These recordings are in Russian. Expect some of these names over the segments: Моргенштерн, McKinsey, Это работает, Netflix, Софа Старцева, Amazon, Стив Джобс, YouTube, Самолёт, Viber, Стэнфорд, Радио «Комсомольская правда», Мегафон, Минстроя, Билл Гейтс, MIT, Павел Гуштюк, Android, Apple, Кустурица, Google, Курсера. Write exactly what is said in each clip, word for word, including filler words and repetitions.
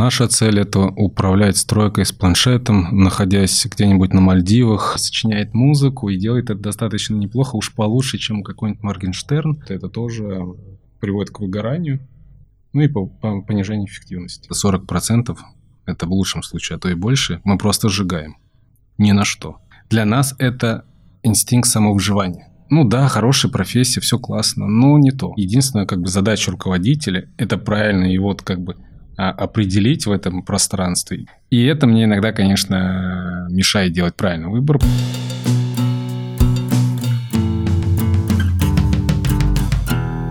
Наша цель – это управлять стройкой с планшетом, находясь где-нибудь на Мальдивах, сочиняет музыку и делает это достаточно неплохо, уж получше, чем какой-нибудь Моргенштерн. Это тоже приводит к выгоранию, ну и по, по понижению эффективности. сорок процентов – это в лучшем случае, а то и больше. Мы просто сжигаем. Ни на что. Для нас это инстинкт самовыживания. Ну да, хорошая профессия, все классно, но не то. Единственная как бы задача руководителя – это правильно его как бы определить в этом пространстве. И это мне иногда, конечно, мешает делать правильный выбор.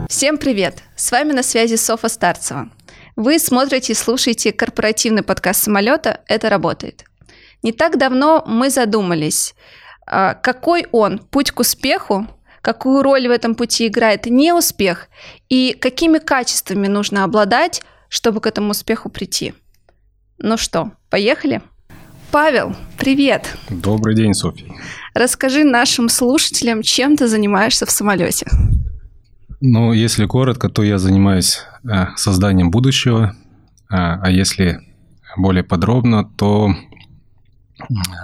Всем привет! С вами на связи Софа Старцева. Вы смотрите и слушаете корпоративный подкаст «Самолёта. Это работает». Не так давно мы задумались, какой он путь к успеху, какую роль в этом пути играет неуспех и какими качествами нужно обладать, чтобы к этому успеху прийти. Ну что, поехали? Павел, привет! Добрый день, Софья. Расскажи нашим слушателям, чем ты занимаешься в самолете. Ну, если коротко, то я занимаюсь созданием будущего, а если более подробно, то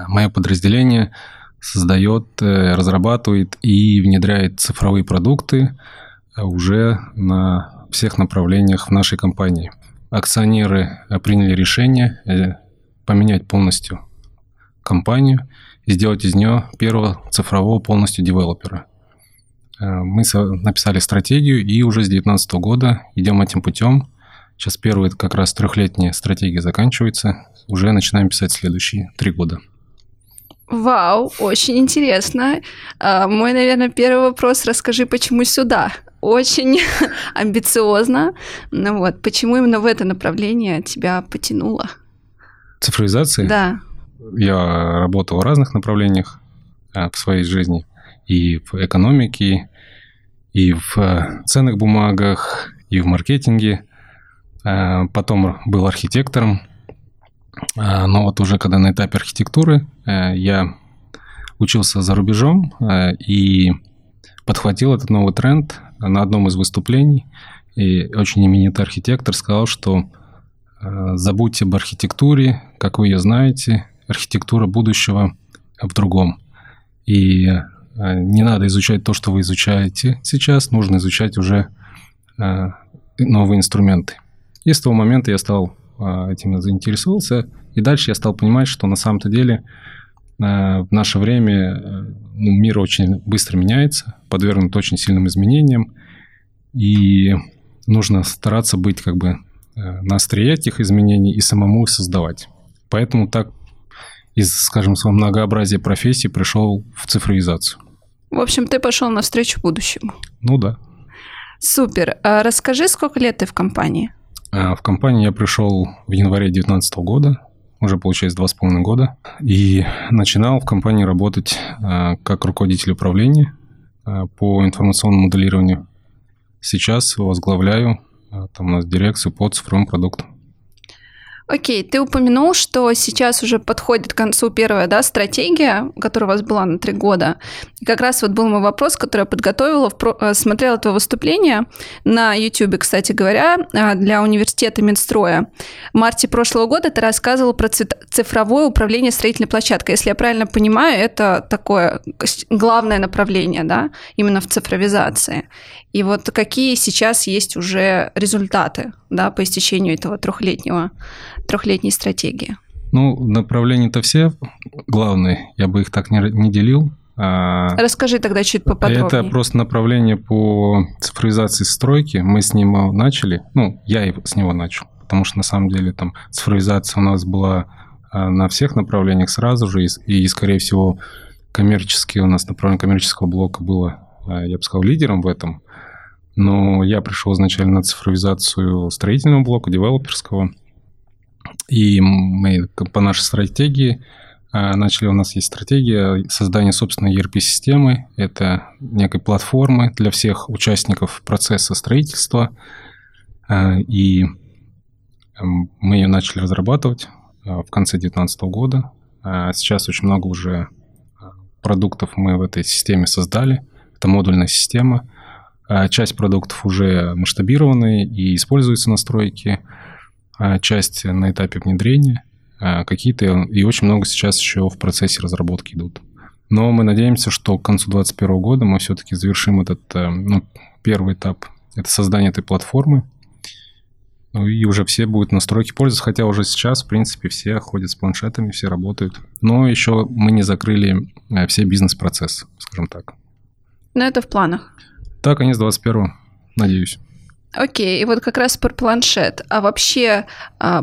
мое подразделение создает, разрабатывает и внедряет цифровые продукты уже на всех направлениях в нашей компании. Акционеры приняли решение поменять полностью компанию и сделать из нее первого цифрового полностью девелопера. Мы написали стратегию и уже с две тысячи девятнадцатого года идем этим путем. Сейчас первая как раз трехлетняя стратегия заканчивается. Уже начинаем писать следующие три года. Вау, очень интересно. Мой, наверное, первый вопрос. Расскажи, почему сюда? Очень амбициозно. Ну вот, почему именно в это направление тебя потянуло? Цифровизация? Да. Я работал в разных направлениях в своей жизни. И в экономике, и в ценных бумагах, и в маркетинге. Потом был архитектором. Но вот уже когда на этапе архитектуры я учился за рубежом и подхватил этот новый тренд на одном из выступлений. И очень именитый архитектор сказал, что забудьте об архитектуре, как вы ее знаете, архитектура будущего в другом. И не надо изучать то, что вы изучаете сейчас, нужно изучать уже новые инструменты. И с того момента я стал этим заинтересовался, и дальше я стал понимать, что на самом-то деле в наше время мир очень быстро меняется, подвергнут очень сильным изменениям, и нужно стараться быть как бы на острие этих изменений и самому их создавать. Поэтому так из, скажем, своего многообразия профессий пришел в цифровизацию. В общем, ты пошел навстречу будущему. Ну да. Супер. А расскажи, сколько лет ты в компании? В компанию я пришел в январе две тысячи девятнадцатого года, уже, получается, два с половиной года, и начинал в компании работать как руководитель управления по информационному моделированию. Сейчас возглавляю там, у нас дирекцию по цифровым продуктам. Окей, ты упомянул, что сейчас уже подходит к концу первая да, стратегия, которая у вас была на три года. И как раз вот был мой вопрос, который я подготовила, смотрела твое выступление на YouTube, кстати говоря, для университета Минстроя. В марте прошлого года ты рассказывала про цифровое управление строительной площадкой. Если я правильно понимаю, это такое главное направление, да, именно в цифровизации. И вот какие сейчас есть уже результаты, да, по истечению этого трехлетнего, трехлетней стратегии? Ну, направления-то все главные, я бы их так не, не делил. Расскажи тогда чуть поподробнее. Это просто направление по цифровизации стройки. Мы с него начали, ну, я и с него начал, потому что на самом деле там цифровизация у нас была на всех направлениях сразу же, и, и скорее всего, коммерческие у нас направление коммерческого блока было, я бы сказал, лидером в этом. Но я пришел изначально на цифровизацию строительного блока, девелоперского. И мы по нашей стратегии начали, у нас есть стратегия создания собственной и эр пи-системы. Это некой платформы для всех участников процесса строительства. И мы ее начали разрабатывать в конце две тысячи девятнадцатого года. Сейчас очень много уже продуктов мы в этой системе создали. Это модульная система. Часть продуктов уже масштабированы и используются на стройке. часть на этапе внедрения, какие-то и очень много сейчас еще в процессе разработки идут. Но мы надеемся, что к концу две тысячи двадцать первого года мы все-таки завершим этот, ну, первый этап. Это создание этой платформы. Ну и уже все будут настройки пользоваться, хотя уже сейчас, в принципе, все ходят с планшетами, все работают. Но еще мы не закрыли все бизнес-процессы, скажем так. Но это в планах. Да, конец двадцать первого, надеюсь. Окей, и вот как раз про планшет. А вообще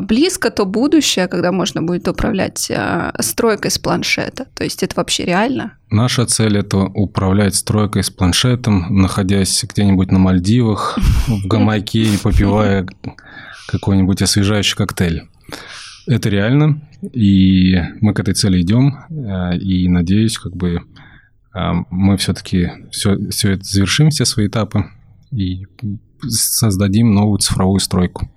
близко то будущее, когда можно будет управлять стройкой с планшета? То есть это вообще реально? Наша цель – это управлять стройкой с планшетом, находясь где-нибудь на Мальдивах, в гамаке и попивая какой-нибудь освежающий коктейль. Это реально, и мы к этой цели идем, и, надеюсь, как бы мы все-таки все, все это завершим, все свои этапы, и создадим новую цифровую стройку.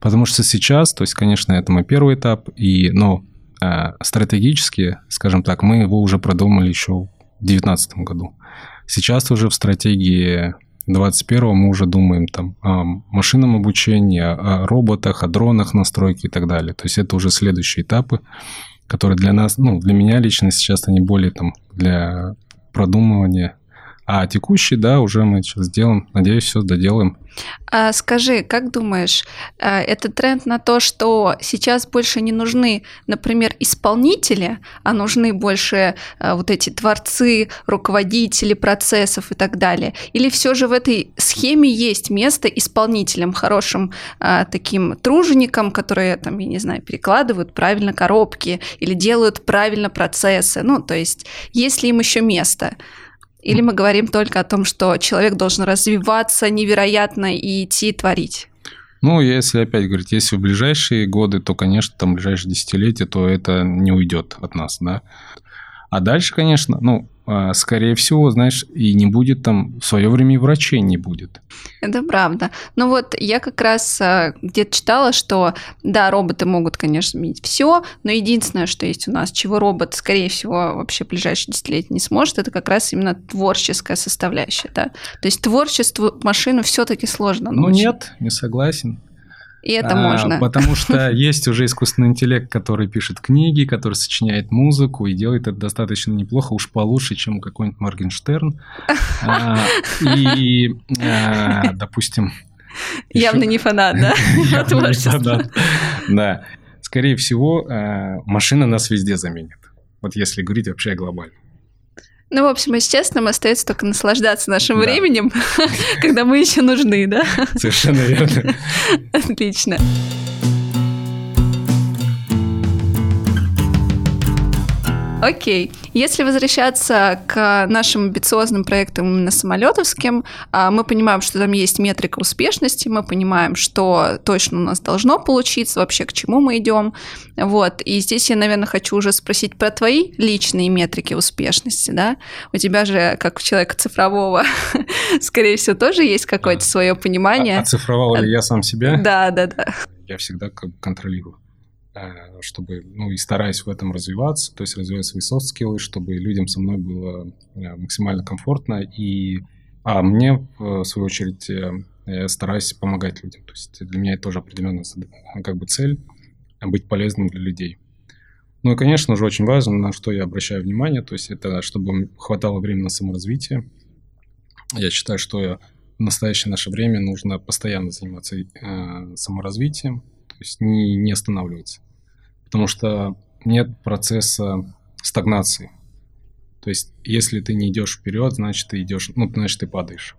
Потому что сейчас, то есть, конечно, это мой первый этап, и, но э, стратегически, скажем так, мы его уже продумали еще в две тысячи девятнадцатом году. Сейчас уже в стратегии двадцать первого мы уже думаем там, о машинном обучении, о роботах, о дронах на стройке и так далее. То есть это уже следующие этапы, которые для нас, ну, для меня лично сейчас они более там для продумывания. А текущий, да, уже мы сейчас сделаем. Надеюсь, все доделаем. А скажи, как думаешь, это тренд на то, что сейчас больше не нужны, например, исполнители, а нужны больше вот эти творцы, руководители процессов и так далее? Или все же в этой схеме есть место исполнителям, хорошим таким труженикам, которые, там, я не знаю, перекладывают правильно коробки или делают правильно процессы? Ну, то есть, есть ли им еще место? Или мы говорим только о том, что человек должен развиваться невероятно и идти творить? Ну, если опять говорить, если в ближайшие годы, то, конечно, там, в ближайшие десятилетия, то это не уйдет от нас, да. А дальше, конечно, ну, скорее всего, знаешь, и не будет там, в свое время и врачей не будет. Это правда. Ну вот я как раз где-то читала, что да, роботы могут, конечно, изменить все, но единственное, что есть у нас, чего робот, скорее всего, вообще в ближайшие десятилетия не сможет, это как раз именно творческая составляющая, да? То есть творчеству машину все-таки сложно научить. Ну нет, не согласен. И это а, можно. Потому что есть уже искусственный интеллект, который пишет книги, который сочиняет музыку и делает это достаточно неплохо, уж получше, чем какой-нибудь Моргенштерн. А, и, а, допустим... Явно еще... не фанат, да? Явно не фанат. Да. Скорее всего, машина нас везде заменит. Вот если говорить вообще глобально. Ну, в общем, если честно, нам остается только наслаждаться нашим да. временем, когда мы еще нужны, да? Совершенно верно. Отлично. Окей. Если возвращаться к нашим амбициозным проектам именно самолетовским, мы понимаем, что там есть метрика успешности, мы понимаем, что точно у нас должно получиться, вообще к чему мы идем. Вот. И здесь я, наверное, хочу уже спросить про твои личные метрики успешности. Да? У тебя же, как у человека цифрового, скорее всего, тоже есть какое-то свое понимание. Оцифровал ли я сам себя? Да, да, да. Я всегда как бы контролирую, чтобы, ну, и стараюсь в этом развиваться, то есть развивать свои софт-скиллы, чтобы людям со мной было максимально комфортно, и а мне, в свою очередь, я стараюсь помогать людям, то есть для меня это тоже определенная как бы цель, быть полезным для людей. Ну и, конечно же, очень важно, на что я обращаю внимание, то есть это, чтобы хватало времени на саморазвитие. Я считаю, что в настоящее наше время нужно постоянно заниматься саморазвитием, то есть не, не останавливаться. Потому что нет процесса стагнации. То есть, если ты не идешь вперед, значит, ты идешь, ну, значит, ты падаешь.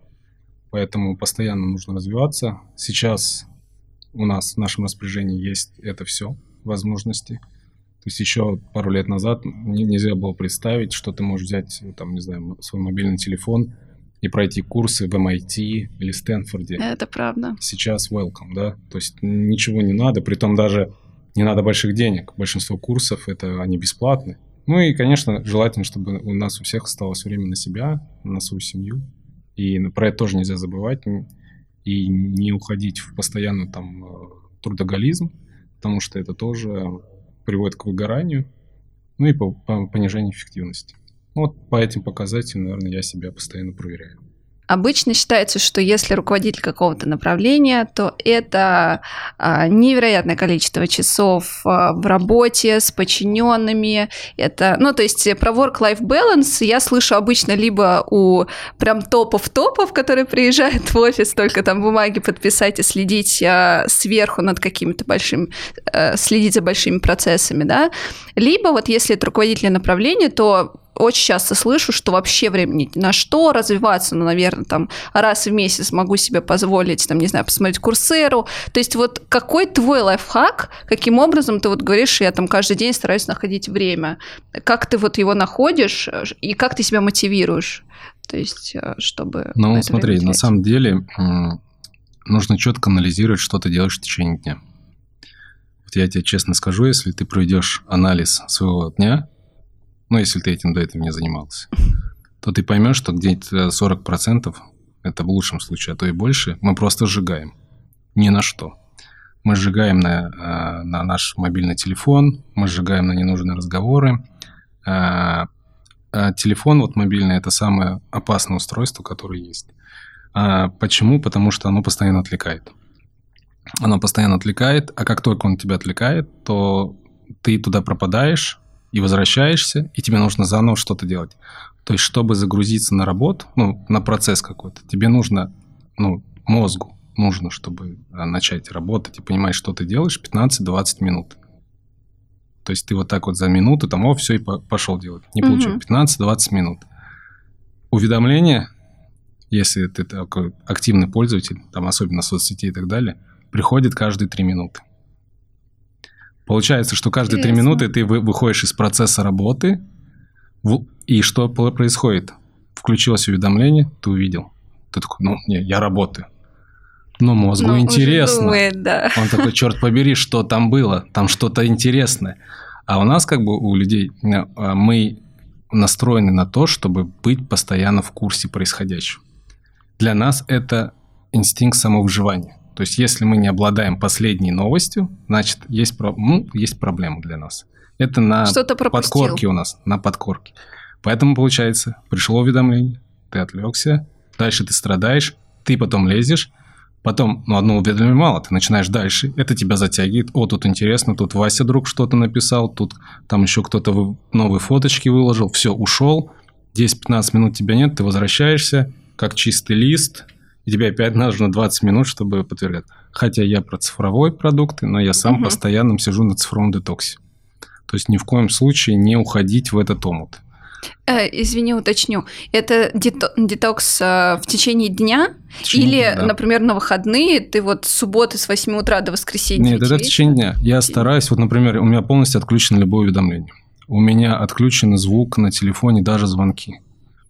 Поэтому постоянно нужно развиваться. Сейчас у нас в нашем распоряжении есть это все, возможности. То есть, еще пару лет назад нельзя было представить, что ты можешь взять, там, не знаю, свой мобильный телефон и пройти курсы в эм ай ти или Стэнфорде. Это правда. Сейчас welcome, да? То есть, ничего не надо, притом даже... Не надо больших денег. Большинство курсов, это они бесплатны. Ну и, конечно, желательно, чтобы у нас у всех осталось время на себя, на свою семью. И про это тоже нельзя забывать. И не уходить в постоянный там трудоголизм, потому что это тоже приводит к выгоранию, ну и по, по понижению эффективности. Вот по этим показателям, наверное, я себя постоянно проверяю. Обычно считается, что если руководитель какого-то направления, то это невероятное количество часов в работе с подчиненными. Это, ну, то есть про work-life balance я слышу обычно либо у прям топов-топов, которые приезжают в офис, только там бумаги подписать и следить сверху над какими-то большими, следить за большими процессами, да, либо вот если это руководитель направления, то очень часто слышу, что вообще времени на что развиваться, ну, наверное, там раз в месяц могу себе позволить, там, не знаю, посмотреть Курсеру. То есть вот какой твой лайфхак, каким образом ты вот говоришь, я там каждый день стараюсь находить время, как ты вот его находишь и как ты себя мотивируешь, то есть чтобы... Ну, на смотри, на самом деле нужно четко анализировать, что ты делаешь в течение дня. Вот я тебе честно скажу, если ты проведешь анализ своего дня, ну, если ты этим до этого не занимался, то ты поймешь, что где-то сорок процентов, это в лучшем случае, а то и больше, мы просто сжигаем. Ни на что. Мы сжигаем на, на наш мобильный телефон, мы сжигаем на ненужные разговоры. А, а телефон вот мобильный – это самое опасное устройство, которое есть. А почему? Потому что оно постоянно отвлекает. Оно постоянно отвлекает, а как только он тебя отвлекает, то ты туда пропадаешь, и возвращаешься, и тебе нужно заново что-то делать. То есть, чтобы загрузиться на работу, ну, на процесс какой-то, тебе нужно, ну, мозгу нужно, чтобы начать работать и понимать, что ты делаешь, пятнадцать-двадцать минут. То есть, ты вот так вот за минуту, там, о, все, и пошел делать. Не получилось. пятнадцать-двадцать минут. Уведомления, если ты такой активный пользователь, там, особенно соцсетей и так далее, приходят каждые три минуты. Получается, что каждые три минуты ты выходишь из процесса работы, и что происходит? Включилось уведомление, ты увидел. Ты такой, ну, не, я работаю. Но мозгу ну, интересно. Думает, да. Он такой, черт побери, что там было? Там что-то интересное. А у нас как бы у людей, мы настроены на то, чтобы быть постоянно в курсе происходящего. Для нас это инстинкт самовыживания. То есть, если мы не обладаем последней новостью, значит, есть, ну, есть проблема для нас. Это на подкорке у нас, на подкорке. Поэтому, получается, пришло уведомление, ты отвлекся, дальше ты страдаешь, ты потом лезешь, потом, ну, одно уведомление мало, ты начинаешь дальше, это тебя затягивает, о, тут интересно, тут Вася друг что-то написал, тут там еще кто-то новые фоточки выложил, все, ушел, десять-пятнадцать минут тебя нет, ты возвращаешься, как чистый лист, и тебе опять нужно двадцать минут, чтобы подтвердить. Хотя я про цифровые продукты, но я сам угу. постоянно сижу на цифровом детоксе. То есть ни в коем случае не уходить в этот омут. Э, извини, уточню. Это дето- детокс э, в течение дня? В течение или, дня, да. Например, на выходные ты вот с субботы с восьми утра до воскресенья? Нет, это вечера? В течение дня. Я стараюсь, вот, например, у меня полностью отключено любое уведомление. У меня отключен звук на телефоне, даже звонки.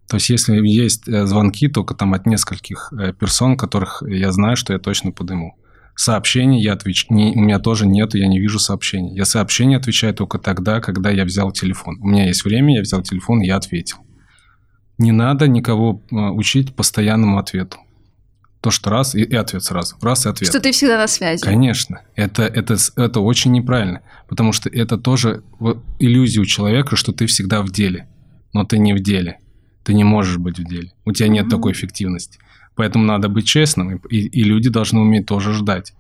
То есть, если есть звонки, только там от нескольких персон, которых я знаю, что я точно подниму. Сообщений я отвечу, не, у меня тоже нету, я не вижу сообщений. Я сообщения отвечаю только тогда, когда я взял телефон. У меня есть время, я взял телефон, я ответил. Не надо никого учить постоянному ответу. То, что раз и, и ответ сразу, раз и ответ. Что ты всегда на связи. Конечно. Это, это, это очень неправильно, потому что это тоже иллюзия у человека, что ты всегда в деле, но ты не в деле. Ты не можешь быть в деле. У тебя нет mm-hmm. такой эффективности. Поэтому надо быть честным, и, и люди должны уметь тоже ждать.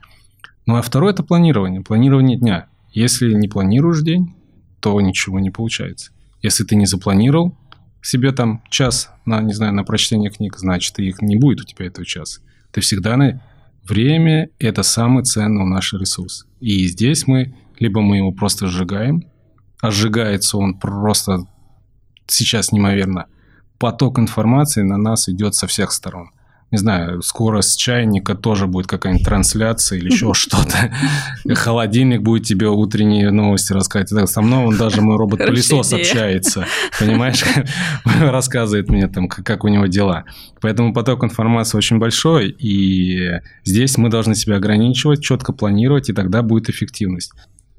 Ну, а второе – это планирование. Планирование дня. Если не планируешь день, то ничего не получается. Если ты не запланировал себе там час на, не знаю, на прочтение книг, значит, их не будет у тебя этого часа. Ты всегда на... Время – это самый ценный наш ресурс. И здесь мы, либо мы его просто сжигаем, а сжигается он просто сейчас неимоверно. Поток информации на нас идет со всех сторон. Не знаю, скоро с чайника тоже будет какая-нибудь трансляция или еще что-то. Холодильник будет тебе утренние новости рассказывать. Со мной он даже, мой робот-пылесос общается. Понимаешь? Рассказывает мне, там, как у него дела. Поэтому поток информации очень большой. И здесь мы должны себя ограничивать, четко планировать, и тогда будет эффективность.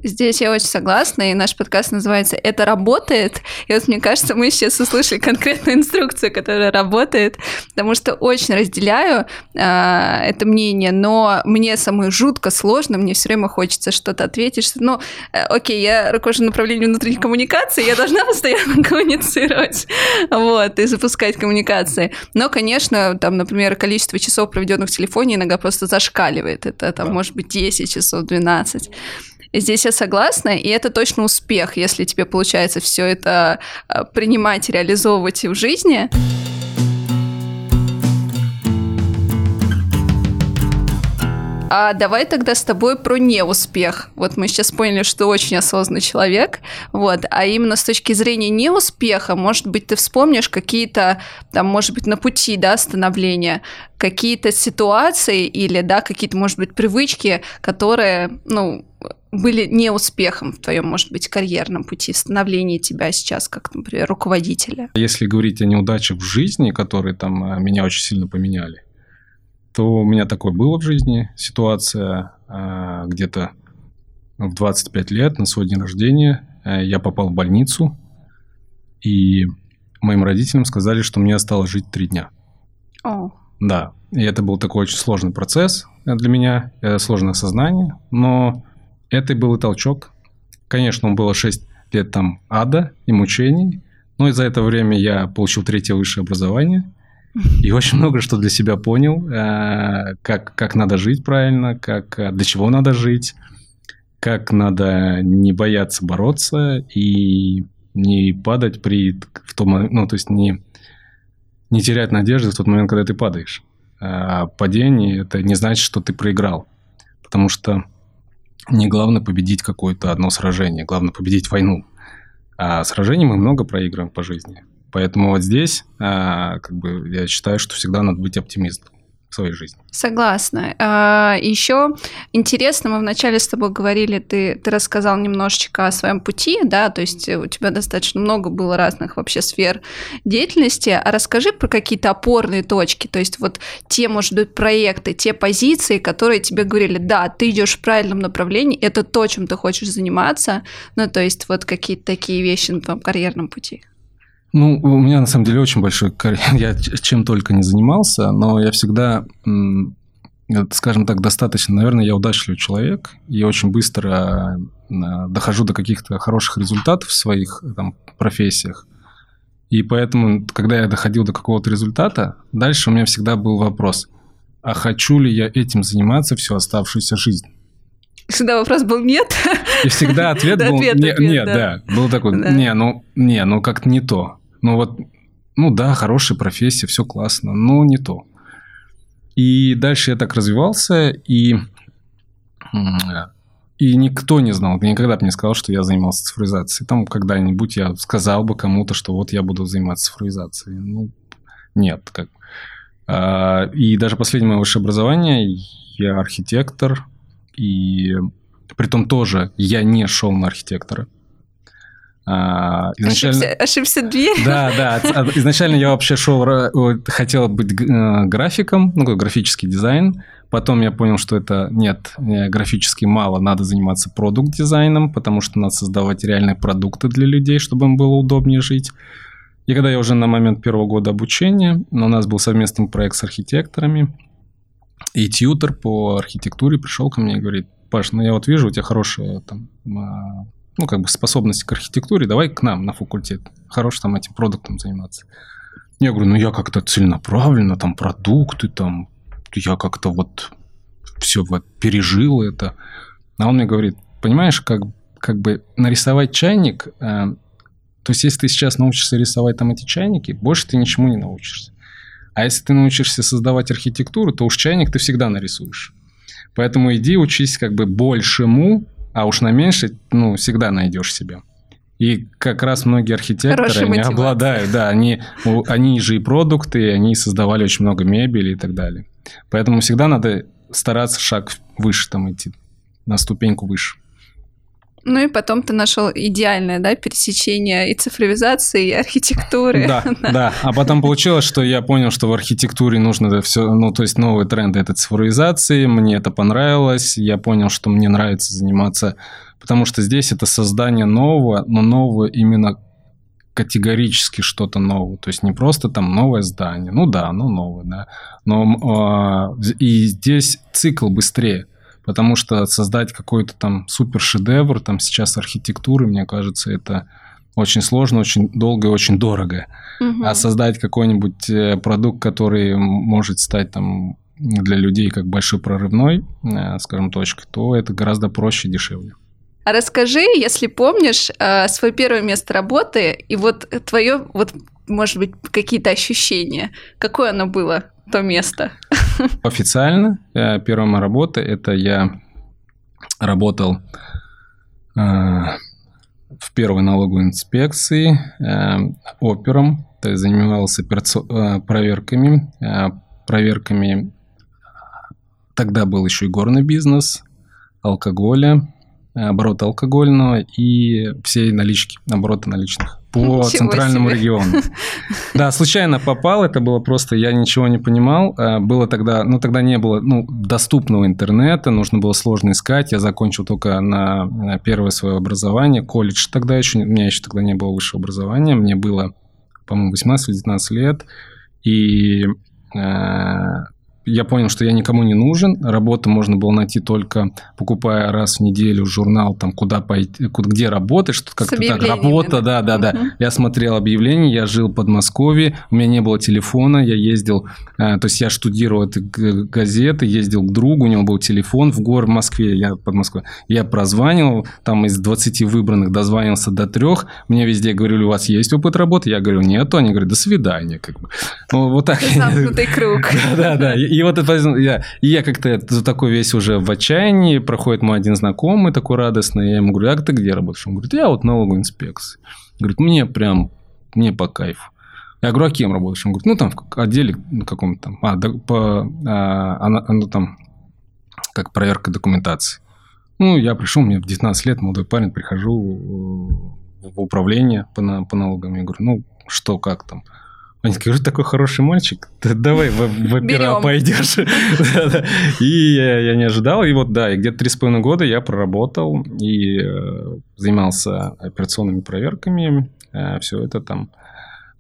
Здесь я очень согласна, и наш подкаст называется «Это работает». И вот мне кажется, мы сейчас услышали конкретную инструкцию, которая работает, потому что очень разделяю э, это мнение, но мне самой жутко сложно, мне все время хочется что-то ответить. Что, ну, э, окей, я руковожу направлением внутренних коммуникаций, я должна постоянно коммуницировать вот, и запускать коммуникации. Но, конечно, там, например, количество часов, проведенных в телефоне, иногда просто зашкаливает. Это, там, может быть, десять часов, двенадцать. Здесь я согласна, и это точно успех, если тебе получается все это принимать, реализовывать в жизни. А давай тогда с тобой про неуспех. Вот мы сейчас поняли, что очень осознанный человек. Вот. А именно с точки зрения неуспеха, может быть, ты вспомнишь какие-то, там, может быть, на пути, да, становления, какие-то ситуации или, да, какие-то, может быть, привычки, которые, ну, были неуспехом в твоем, может быть, карьерном пути, в становлении тебя сейчас, как, например, руководителя? Если говорить о неудачах в жизни, которые там меня очень сильно поменяли, то у меня такое было в жизни. Ситуация где-то в двадцать пять лет, на свой день рождения, я попал в больницу, и моим родителям сказали, что мне осталось жить три дня. О. Да, и это был такой очень сложный процесс для меня, сложное осознание, но это и был и толчок. Конечно, было шесть лет там ада и мучений, но и за это время я получил третье высшее образование и очень много что для себя понял, как, как надо жить правильно, как, для чего надо жить, как надо не бояться бороться и не падать при... В том, ну, то есть не, не терять надежды в тот момент, когда ты падаешь. А падение – это не значит, что ты проиграл, потому что не главное победить какое-то одно сражение, главное победить войну. А сражений мы много проигрываем по жизни. Поэтому вот здесь а, как бы я считаю, что всегда надо быть оптимистом в своей жизни. Согласна. А, еще интересно, мы вначале с тобой говорили, ты, ты рассказал немножечко о своем пути, да, то есть у тебя достаточно много было разных вообще сфер деятельности. А расскажи про какие-то опорные точки, то есть вот те, может быть, проекты, те позиции, которые тебе говорили, да, ты идешь в правильном направлении, это то, чем ты хочешь заниматься, ну, то есть вот какие-то такие вещи на твоем карьерном пути. Ну, у меня, на самом деле, очень большой карьер. Я чем только не занимался, но я всегда, скажем так, достаточно, наверное, я удачливый человек, и очень быстро дохожу до каких-то хороших результатов в своих там, профессиях. И поэтому, когда я доходил до какого-то результата, дальше у меня всегда был вопрос, а хочу ли я этим заниматься всю оставшуюся жизнь? Всегда вопрос был «нет». И всегда ответ был «нет», ответ, нет да. да. Был такой да. «не, ну, не, ну как-то не то». Ну вот, ну да, хорошая профессия, все классно, но не то. И дальше я так развивался, и, и никто не знал, никогда бы не сказал, что я занимался цифровизацией. Там когда-нибудь я сказал бы кому-то, что вот я буду заниматься цифровизацией. Ну, нет. Как. И даже последнее мое высшее образование, я архитектор, и притом тоже я не шел на архитектора. Изначально... Ошибся, ошибся дверь. Да, да. Изначально я вообще шел, хотел быть графиком, ну, графический дизайн. Потом я понял, что это нет, графически мало, надо заниматься продукт-дизайном, потому что надо создавать реальные продукты для людей, чтобы им было удобнее жить. И когда я уже на момент первого года обучения, у нас был совместный проект с архитекторами, и тьютер по архитектуре пришел ко мне и говорит, Паш, ну я вот вижу, у тебя хорошая там, ну, как бы способность к архитектуре, давай к нам на факультет, хорош там этим продуктом заниматься. Я говорю, ну я как-то целенаправленно, там продукты, там, я как-то вот все вот пережил это. А он мне говорит, понимаешь, как, как бы нарисовать чайник, э, то есть если ты сейчас научишься рисовать там эти чайники, больше ты ничему не научишься. А если ты научишься создавать архитектуру, то уж чайник ты всегда нарисуешь. Поэтому иди учись как бы большему, а уж на меньше, ну, всегда найдешь себя. И как раз многие архитекторы, они обладают, да, они, они же и продукты, они создавали очень много мебели и так далее. Поэтому всегда надо стараться шаг выше там идти, на ступеньку выше. Ну и потом ты нашел идеальное, да, пересечение и цифровизации, и архитектуры. Да, да. А потом получилось, что я понял, что в архитектуре нужно все, ну, то есть новые тренды – это цифровизации, мне это понравилось, я понял, что мне нравится заниматься, потому что здесь это создание нового, но нового именно категорически что-то новое, то есть не просто там новое здание, ну да, ну новое, да, но э, и здесь цикл быстрее. Потому что создать какой-то там супершедевр, там сейчас архитектуры, мне кажется, это очень сложно, очень долго и очень дорого. Угу. А создать какой-нибудь продукт, который может стать там для людей как большой прорывной, скажем, точкой, то это гораздо проще и дешевле. А расскажи, если помнишь, свое первое место работы и вот твое, вот, может быть, какие-то ощущения. Какое оно было? То место. Официально первая моя работа, это я работал э, в первой налоговой инспекции э, опером, то есть занимался перцо, э, проверками, э, проверками. Тогда был еще и горный бизнес, алкоголя, оборот алкогольного и всей налички, оборота наличных. По центральному региону. Да, случайно попал, это было просто, я ничего не понимал. Было тогда, ну тогда не было ну, доступного интернета, нужно было сложно искать. Я закончил только на, на первое свое образование, колледж тогда еще, у меня еще тогда не было высшего образования. Мне было, по-моему, восемнадцать или девятнадцать лет. И э, я понял, что я никому не нужен. Работу можно было найти только, покупая раз в неделю журнал, там, куда пойти, где работаешь, тут как-то так, работа, да, да, да. Uh-huh. Я смотрел объявления, я жил в Подмосковье, у меня не было телефона, я ездил, то есть я штудировал эти газеты, ездил к другу, у него был телефон в гор в Москве, я в Подмосковье. Я прозванивал, там из двадцати выбранных дозванивался до трех, мне везде говорили, у вас есть опыт работы? Я говорю, нет, они говорят, до свидания, как бы. Ну, вот так. Замкнутый круг. Да, да, да. И вот это, я, я как-то такой весь уже в отчаянии, проходит мой один знакомый, такой радостный, я ему говорю, а ты где работаешь? Он говорит, я вот налоговой инспекции. Говорит, мне прям, мне по кайфу. Я говорю, а кем работаешь? Он говорит, ну там в отделе каком-то там, а, да, по, а, она, она там, как проверка документации. Ну, я пришел, мне в девятнадцать лет, молодой парень, прихожу в управление по, по налогам, я говорю, ну что, как там? Они говорят, такой хороший мальчик, давай в, в опера пойдешь. И я, я не ожидал. И вот, да, и где-то три с половиной года я проработал и э, занимался операционными проверками. Э, все это там.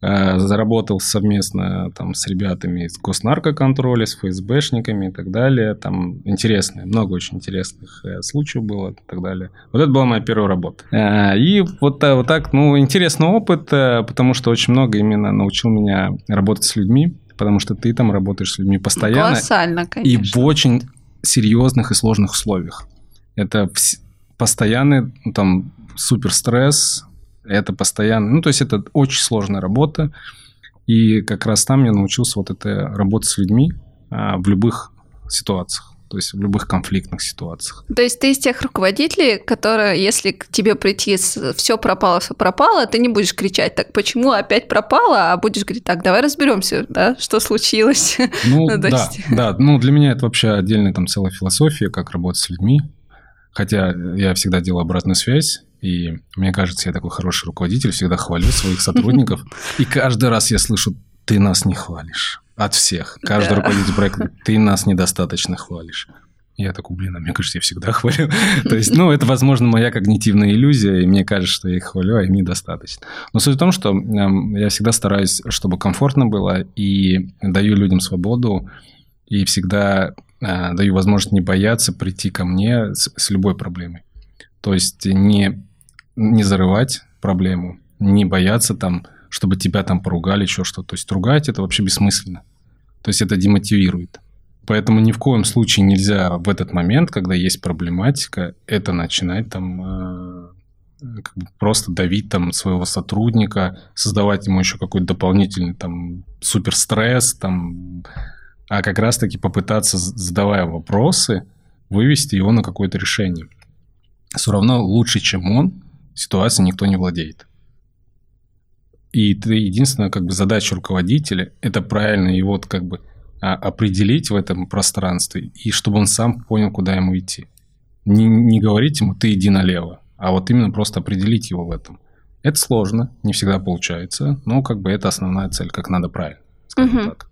Э, заработал совместно там, с ребятами из госнаркоконтроля, с ФСБшниками и так далее. Там интересные, много очень интересных э, случаев было и так далее. Вот это была моя первая работа. Э, и вот, вот так, ну, интересный опыт, э, потому что очень много именно научил меня работать с людьми, потому что ты там работаешь с людьми постоянно. Колоссально, конечно. И в очень серьезных и сложных условиях. Это постоянный там, суперстресс. Это постоянно, ну, то есть, это очень сложная работа, и как раз там я научился вот этой работать с людьми а, в любых ситуациях, то есть, в любых конфликтных ситуациях. То есть, ты из тех руководителей, которые, если к тебе прийти, все пропало, все пропало, ты не будешь кричать, так, почему опять пропало, а будешь говорить, так, давай разберемся, да, что случилось. Ну, ну да, есть... да, ну, для меня это вообще отдельная там целая философия, как работать с людьми, хотя я всегда делаю обратную связь. И мне кажется, я такой хороший руководитель, всегда хвалю своих сотрудников. И каждый раз я слышу, ты нас не хвалишь. От всех. Каждый руководитель проекта, ты нас недостаточно хвалишь. Я такой, блин, а мне кажется, я всегда хвалю. То есть, ну, это, возможно, моя когнитивная иллюзия, и мне кажется, что я их хвалю, а им недостаточно. Но суть в том, что я всегда стараюсь, чтобы комфортно было, и даю людям свободу, и всегда даю возможность не бояться прийти ко мне с любой проблемой. То есть, не... не зарывать проблему, не бояться там, чтобы тебя там поругали, еще что-то. То есть, ругать это вообще бессмысленно. То есть, это демотивирует. Поэтому ни в коем случае нельзя в этот момент, когда есть проблематика, это начинать там как бы просто давить там своего сотрудника, создавать ему еще какой-то дополнительный там суперстресс, там, а как раз-таки попытаться, задавая вопросы, вывести его на какое-то решение. Все равно лучше, чем он, ситуации никто не владеет. И ты, единственная как бы, задача руководителя – это правильно его как бы, определить в этом пространстве, и чтобы он сам понял, куда ему идти. Не, не говорить ему «ты иди налево», а вот именно просто определить его в этом. Это сложно, не всегда получается, но как бы это основная цель, как надо правильно, скажем uh-huh. так.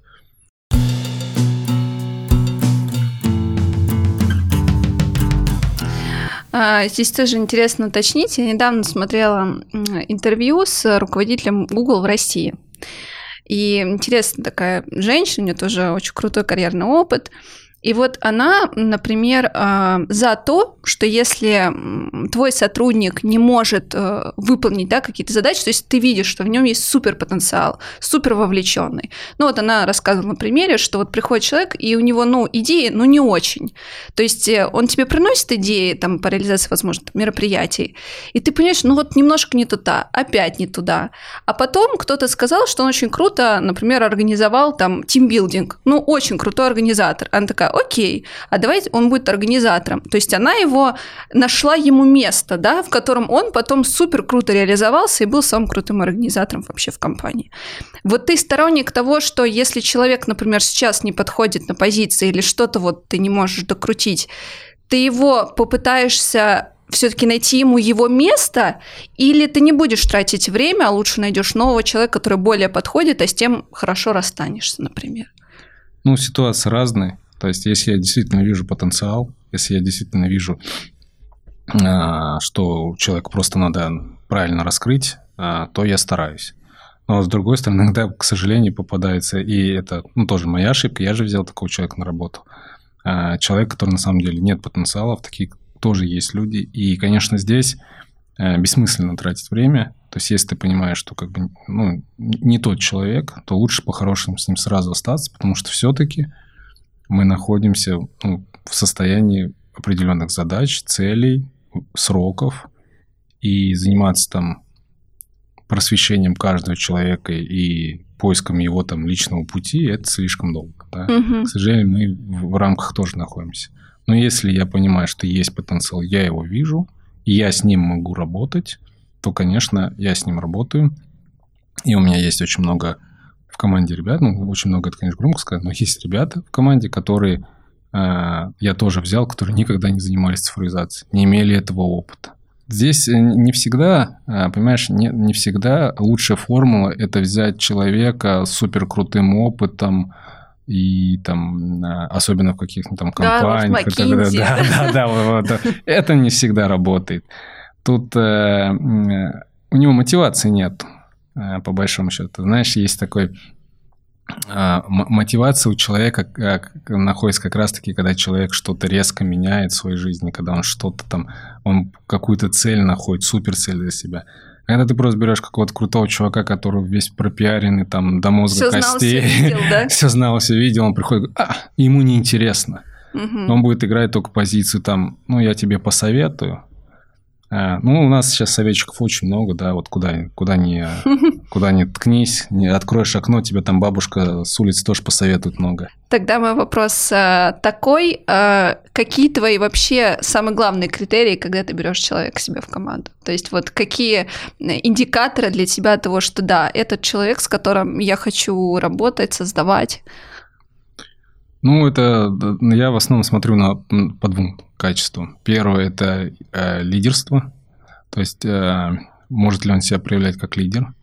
Здесь тоже интересно уточнить. Я недавно смотрела интервью с руководителем Google в России. И интересная такая женщина, у нее тоже очень крутой карьерный опыт. И вот она, например, за то, что если твой сотрудник не может выполнить, да, какие-то задачи, то есть ты видишь, что в нем есть суперпотенциал, супер вовлеченный. Ну вот она рассказывала на примере, что вот приходит человек, и у него, ну, идеи, ну, не очень. То есть он тебе приносит идеи там, по реализации, возможно, мероприятий, и ты понимаешь, ну вот немножко не туда, опять не туда. А потом кто-то сказал, что он очень круто, например, организовал там тимбилдинг. Ну, очень крутой организатор. Она такая: окей, а давайте он будет организатором. То есть она его нашла, ему место, да, в котором он потом супер круто реализовался и был самым крутым организатором вообще в компании. Вот ты сторонник того, что если человек, например, сейчас не подходит на позиции или что-то вот ты не можешь докрутить, ты его попытаешься все-таки найти ему его место, или ты не будешь тратить время, а лучше найдешь нового человека, который более подходит, а с тем хорошо расстанешься, например? Ну, ситуации разные. То есть, если я действительно вижу потенциал, если я действительно вижу, что человеку просто надо правильно раскрыть, то я стараюсь. Но, с другой стороны, иногда, к сожалению, попадается, и это, ну, тоже моя ошибка, я же взял такого человека на работу. Человек, который на самом деле нет потенциалов, такие тоже есть люди. И, конечно, здесь бессмысленно тратить время. То есть, если ты понимаешь, что как бы, ну, не тот человек, то лучше по-хорошему с ним сразу остаться, потому что все-таки мы находимся, ну, в состоянии определенных задач, целей, сроков, и заниматься там просвещением каждого человека и поиском его там личного пути – это слишком долго. Да? Угу. К сожалению, мы в рамках тоже находимся. Но если я понимаю, что есть потенциал, я его вижу, и я с ним могу работать, то, конечно, я с ним работаю, и у меня есть очень много в команде ребят, ну, очень много, это, конечно, громко сказать, но есть ребята в команде, которые э, я тоже взял, которые никогда не занимались цифровизацией, не имели этого опыта. Здесь не всегда, понимаешь, не, не всегда лучшая формула – это взять человека с суперкрутым опытом, и там, особенно в каких-то там компаниях. Да, может, McKinsey. Это не всегда работает. Тут у него мотивации нет. По большому счету, знаешь, есть такой а, м- мотивация у человека, как, находится как раз-таки, когда человек что-то резко меняет в своей жизни, когда он что-то там, он какую-то цель находит, суперцель для себя. Когда ты просто берешь какого-то крутого чувака, который весь пропиаренный там до мозга все костей, знал, все, видел, да? все знал, все видел, он приходит, а, ему неинтересно, угу. Он будет играть только позицию там, ну, я тебе посоветую. А, ну, у нас сейчас советчиков очень много, да, вот куда, куда, не, куда не ткнись, не откроешь окно, тебе там бабушка с улицы тоже посоветует много. Тогда мой вопрос а, такой, а, какие твои вообще самые главные критерии, когда ты берешь человека себе в команду? То есть вот какие индикаторы для тебя того, что да, этот человек, с которым я хочу работать, создавать? Ну, это я в основном смотрю на, по двум качествам. Первое – это э, лидерство, то есть э, может ли он себя проявлять как лидер.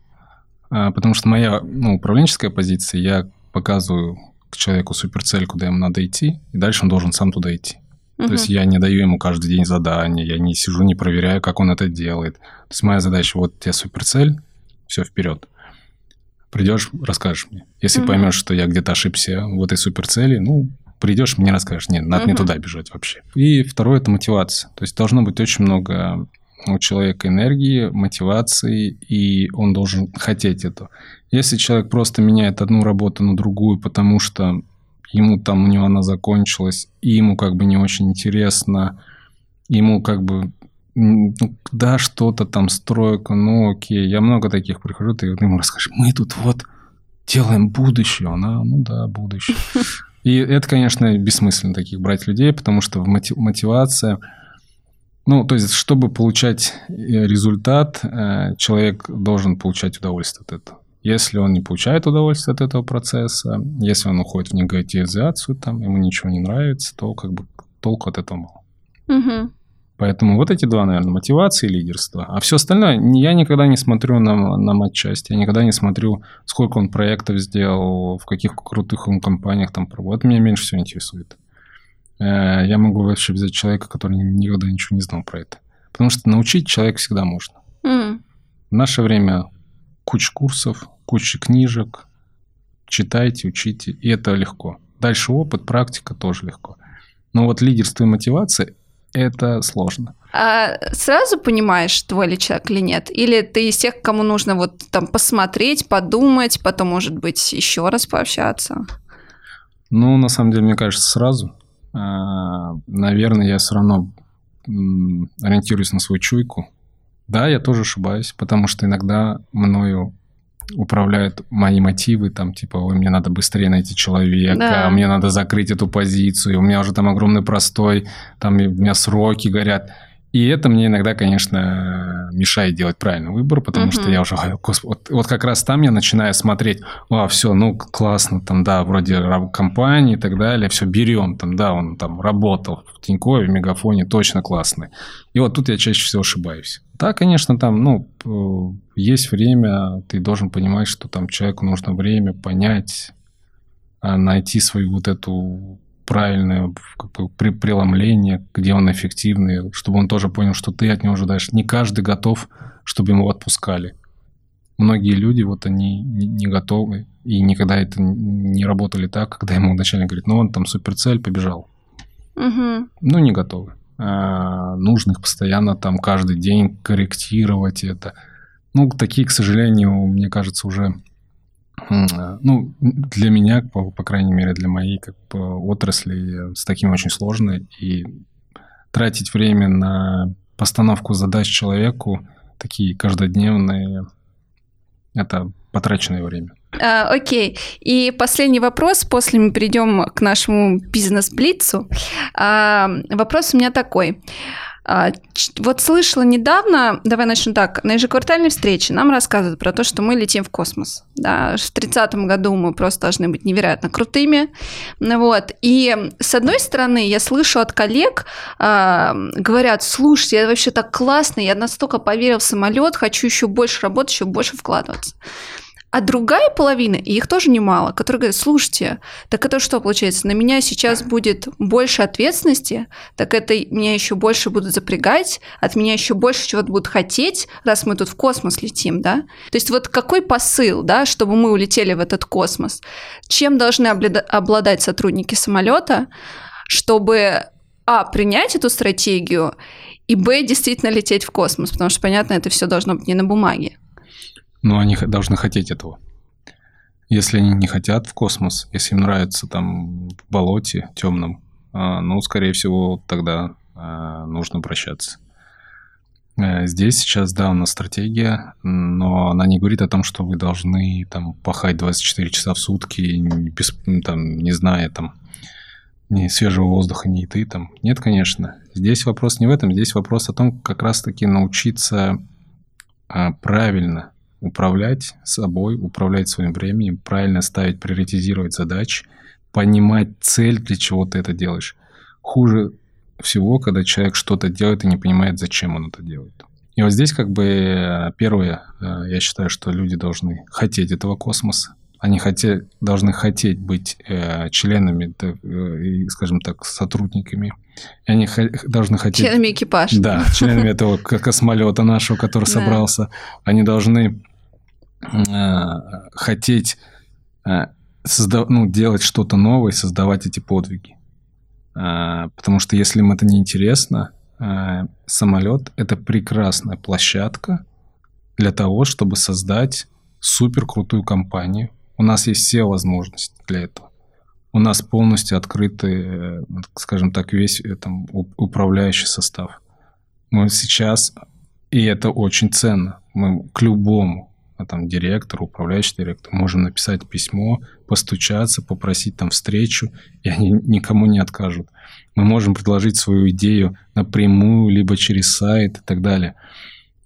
Э, потому что моя, ну, управленческая позиция, я показываю к человеку суперцель, куда ему надо идти, и дальше он должен сам туда идти. Uh-huh. То есть я не даю ему каждый день задания, я не сижу, не проверяю, как он это делает. То есть моя задача – вот тебе суперцель, все, вперед. Придешь, расскажешь мне. Если uh-huh. поймешь, что я где-то ошибся в этой суперцели, ну, придешь, мне расскажешь. Нет, надо uh-huh. не туда бежать вообще. И второе – это мотивация. То есть должно быть очень много у человека энергии, мотивации, и он должен хотеть этого. Если человек просто меняет одну работу на другую, потому что ему там, у него она закончилась, и ему как бы не очень интересно, ему как бы... Ну, да, что-то там, стройка, ну окей, я много таких прихожу, ты ему расскажешь, мы тут вот делаем будущее, она, ну да, будущее. И это, конечно, бессмысленно таких брать людей, потому что мотивация, ну, то есть, чтобы получать результат, человек должен получать удовольствие от этого. Если он не получает удовольствие от этого процесса, если он уходит в негативизацию, там, ему ничего не нравится, то как бы толку от этого мало. Поэтому вот эти два, наверное, мотивации и лидерство. А все остальное, я никогда не смотрю на, на матчасть, я никогда не смотрю, сколько он проектов сделал, в каких крутых он компаниях там пробовал. Это меня меньше всего интересует. Я могу вообще взять человека, который никогда ничего не знал про это. Потому что научить человека всегда можно. Mm. В наше время куча курсов, куча книжек. Читайте, учите, и это легко. Дальше опыт, практика тоже легко. Но вот лидерство и мотивация – это сложно. А сразу понимаешь, твой ли человек или нет? Или ты из тех, кому нужно вот там посмотреть, подумать, потом, может быть, еще раз пообщаться? Ну, на самом деле, мне кажется, сразу. Наверное, я все равно ориентируюсь на свою чуйку. Да, я тоже ошибаюсь, потому что иногда мною управляют мои мотивы, там, типа, ой, мне надо быстрее найти человека, да. Мне надо закрыть эту позицию, у меня уже там огромный простой, там, у меня сроки горят. И это мне иногда, конечно, мешает делать правильный выбор, потому uh-huh. что я уже, вот, вот как раз там я начинаю смотреть, а, все, ну, классно, там, да, вроде компании и так далее, все, берем, там, да, он там работал в Тинькове, в Мегафоне, точно классный. И вот тут я чаще всего ошибаюсь. Да, конечно, там, ну, есть время, ты должен понимать, что там человеку нужно время понять, найти свою вот эту... правильное как бы, преломление, где он эффективный, чтобы он тоже понял, что ты от него ожидаешь. Не каждый готов, чтобы его отпускали. Многие люди, вот они не готовы, и никогда это не работали так, когда ему начальник говорит, ну, он там суперцель, побежал. Угу. Ну, не готовы. А, нужно их постоянно там каждый день корректировать это. Ну, такие, к сожалению, мне кажется, уже... Ну, для меня, по, по крайней мере, для моей как бы, отрасли с таким очень сложно. И тратить время на постановку задач человеку, такие каждодневные, это потраченное время. А, окей. И последний вопрос, после мы перейдем к нашему бизнес-блицу. А, вопрос у меня такой. Вот слышала недавно, давай начну так, на ежеквартальной встрече нам рассказывают про то, что мы летим в космос. Да, в тридцатом году мы просто должны быть невероятно крутыми. Вот. И с одной стороны, я слышу от коллег, э, говорят, слушайте, это вообще так классно, я настолько поверил в самолет, хочу еще больше работать, еще больше вкладываться. А другая половина, и их тоже немало, которые говорят, слушайте, так это что получается, на меня сейчас будет больше ответственности, так это меня еще больше будут запрягать, от меня еще больше чего-то будут хотеть, раз мы тут в космос летим, да? То есть вот какой посыл, да, чтобы мы улетели в этот космос? Чем должны обладать сотрудники самолета, чтобы, а, принять эту стратегию, и, б, действительно лететь в космос? Потому что, понятно, это все должно быть не на бумаге. Но они должны хотеть этого. Если они не хотят в космос, если им нравится там в болоте темном, ну, скорее всего, тогда нужно прощаться. Здесь сейчас, да, у нас стратегия, но она не говорит о том, что вы должны там пахать двадцать четыре часа в сутки, без, там, не зная там ни свежего воздуха, ни еды там. Нет, конечно. Здесь вопрос не в этом, здесь вопрос о том, как раз-таки научиться правильно управлять собой, управлять своим временем, правильно ставить, приоритизировать задачи, понимать цель, для чего ты это делаешь. Хуже всего, когда человек что-то делает и не понимает, зачем он это делает. И вот здесь как бы первое, я считаю, что люди должны хотеть этого космоса. Они хотеть, должны хотеть быть э, членами, так, э, скажем так, сотрудниками. Они х- должны хотеть... Членами экипажа. Да, членами этого космолета нашего, который собрался. Они должны... хотеть созда- ну, делать что-то новое, создавать эти подвиги. А, потому что если им это неинтересно, а, самолет – это прекрасная площадка для того, чтобы создать суперкрутую компанию. У нас есть все возможности для этого. У нас полностью открытый, скажем так, весь там, управляющий состав. Мы сейчас, и это очень ценно, мы к любому там директор, управляющий директор, можем написать письмо, постучаться, попросить там встречу, и они никому не откажут. Мы можем предложить свою идею напрямую, либо через сайт и так далее.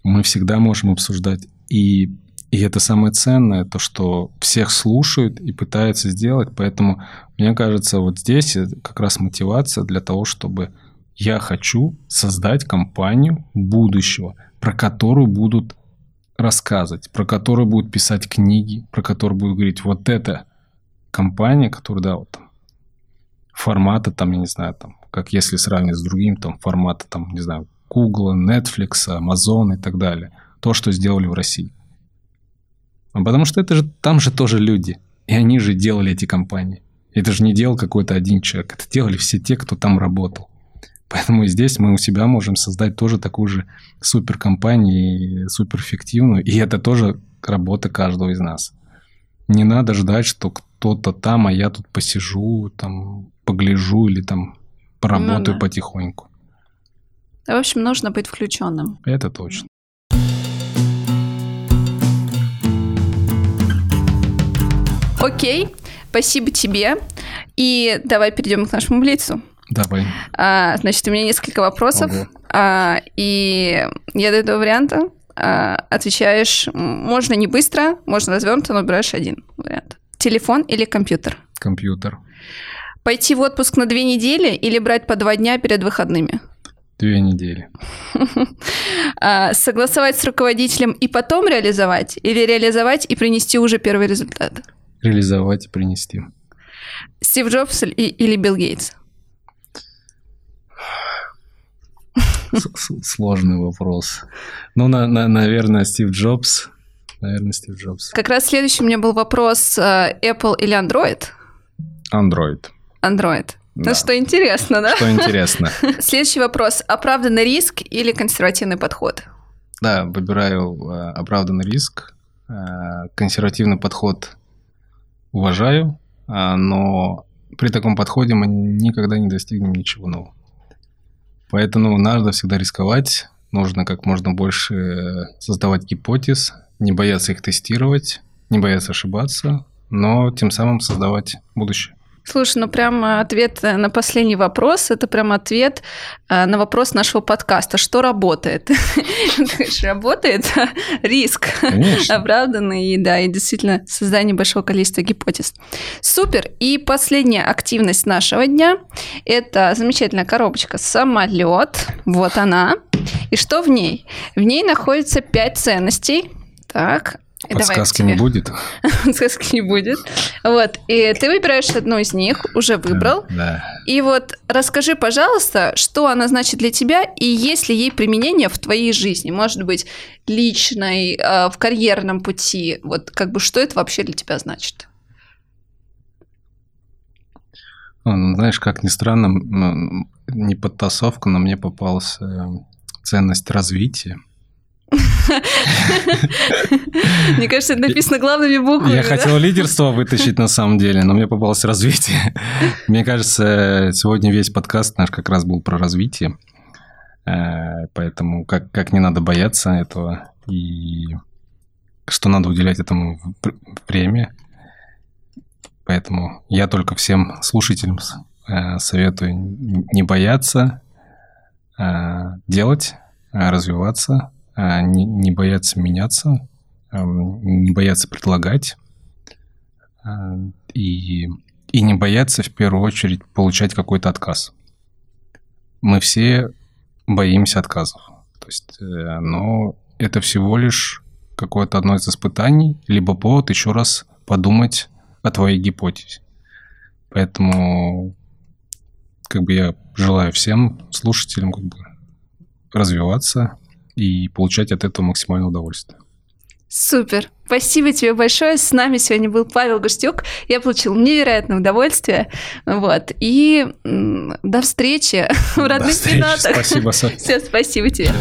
Мы всегда можем обсуждать. И, и это самое ценное, то, что всех слушают и пытаются сделать. Поэтому, мне кажется, вот здесь как раз мотивация для того, чтобы Я хочу создать компанию будущего, про которую будут рассказывать, про которую будут писать книги, про которую будут говорить, вот это компания, которая, да, вот там, формата, там, я не знаю, там, как если сравнивать с другим, там, формата, там, не знаю, Google, Netflix, Amazon и так далее. То, что сделали в России. Потому что это же, там же тоже люди. И они же делали эти компании. Это же не делал какой-то один человек. Это делали все те, кто там работал. Поэтому здесь мы у себя можем создать тоже такую же суперкомпанию, суперэффективную. И это тоже работа каждого из нас. Не надо ждать, что кто-то там, а я тут посижу, там, погляжу или там поработаю ну, да. потихоньку. В общем, нужно быть включенным. Это точно. Окей, спасибо тебе. И давай перейдем к нашему блицу. Давай. А, значит, у меня несколько вопросов. А, и я даю два варианта. А, отвечаешь, можно не быстро, можно развернуто, но выбираешь один вариант. Телефон или компьютер? Компьютер. Пойти в отпуск на две недели или брать по два дня перед выходными? Две недели. Согласовать с руководителем и потом реализовать? Или реализовать и принести уже первый результат? Реализовать и принести. Стив Джобс или Билл Гейтс? Сложный вопрос. Ну, на, на, наверное, Стив Джобс. Наверное, Стив Джобс. Как раз следующий у меня был вопрос: Apple или Android? Android. Android. Да. Ну, что интересно, да? Что интересно. Следующий вопрос: оправданный риск или консервативный подход? Да, выбираю оправданный риск. Консервативный подход уважаю, но при таком подходе мы никогда не достигнем ничего нового. Поэтому надо всегда рисковать, нужно как можно больше создавать гипотез, не бояться их тестировать, не бояться ошибаться, но тем самым создавать будущее. Слушай, ну прям ответ на последний вопрос, это прям ответ на вопрос нашего подкаста. Что работает? Работает риск оправданный, да, и действительно создание большого количества гипотез. Супер! И последняя активность нашего дня – это замечательная коробочка «Самолёт». Вот она. И что в ней? В ней находится пять ценностей. Так. Подсказки не будет. Подсказки не будет. Вот. И ты выбираешь одну из них, уже выбрал. Да. И вот расскажи, пожалуйста, что она значит для тебя и есть ли ей применение в твоей жизни. Может быть, личной, в карьерном пути. Вот как бы что это вообще для тебя значит? Ну, знаешь, как ни странно, не подтасовка, но мне попалась ценность развития. Мне кажется, это написано главными буквами. Я хотел лидерство вытащить на самом деле, но мне попалось развитие. Мне кажется, сегодня весь подкаст наш как раз был про развитие. Поэтому как, как не надо бояться этого. И что надо уделять этому время. Поэтому я только всем слушателям советую не бояться делать, развиваться. Не, не бояться меняться, не бояться предлагать и, и не бояться в первую очередь получать какой-то отказ. Мы все боимся отказов. То есть, но это всего лишь какое-то одно из испытаний, либо повод еще раз подумать о твоей гипотезе. Поэтому как бы я желаю всем слушателям как бы, развиваться и получать от этого максимальное удовольствие. Супер! Спасибо тебе большое. С нами сегодня был Павел Гуштюк. Я получила невероятное удовольствие. Вот. И м- до встречи в родных Пенатах. Спасибо, Софья. Все, спасибо тебе.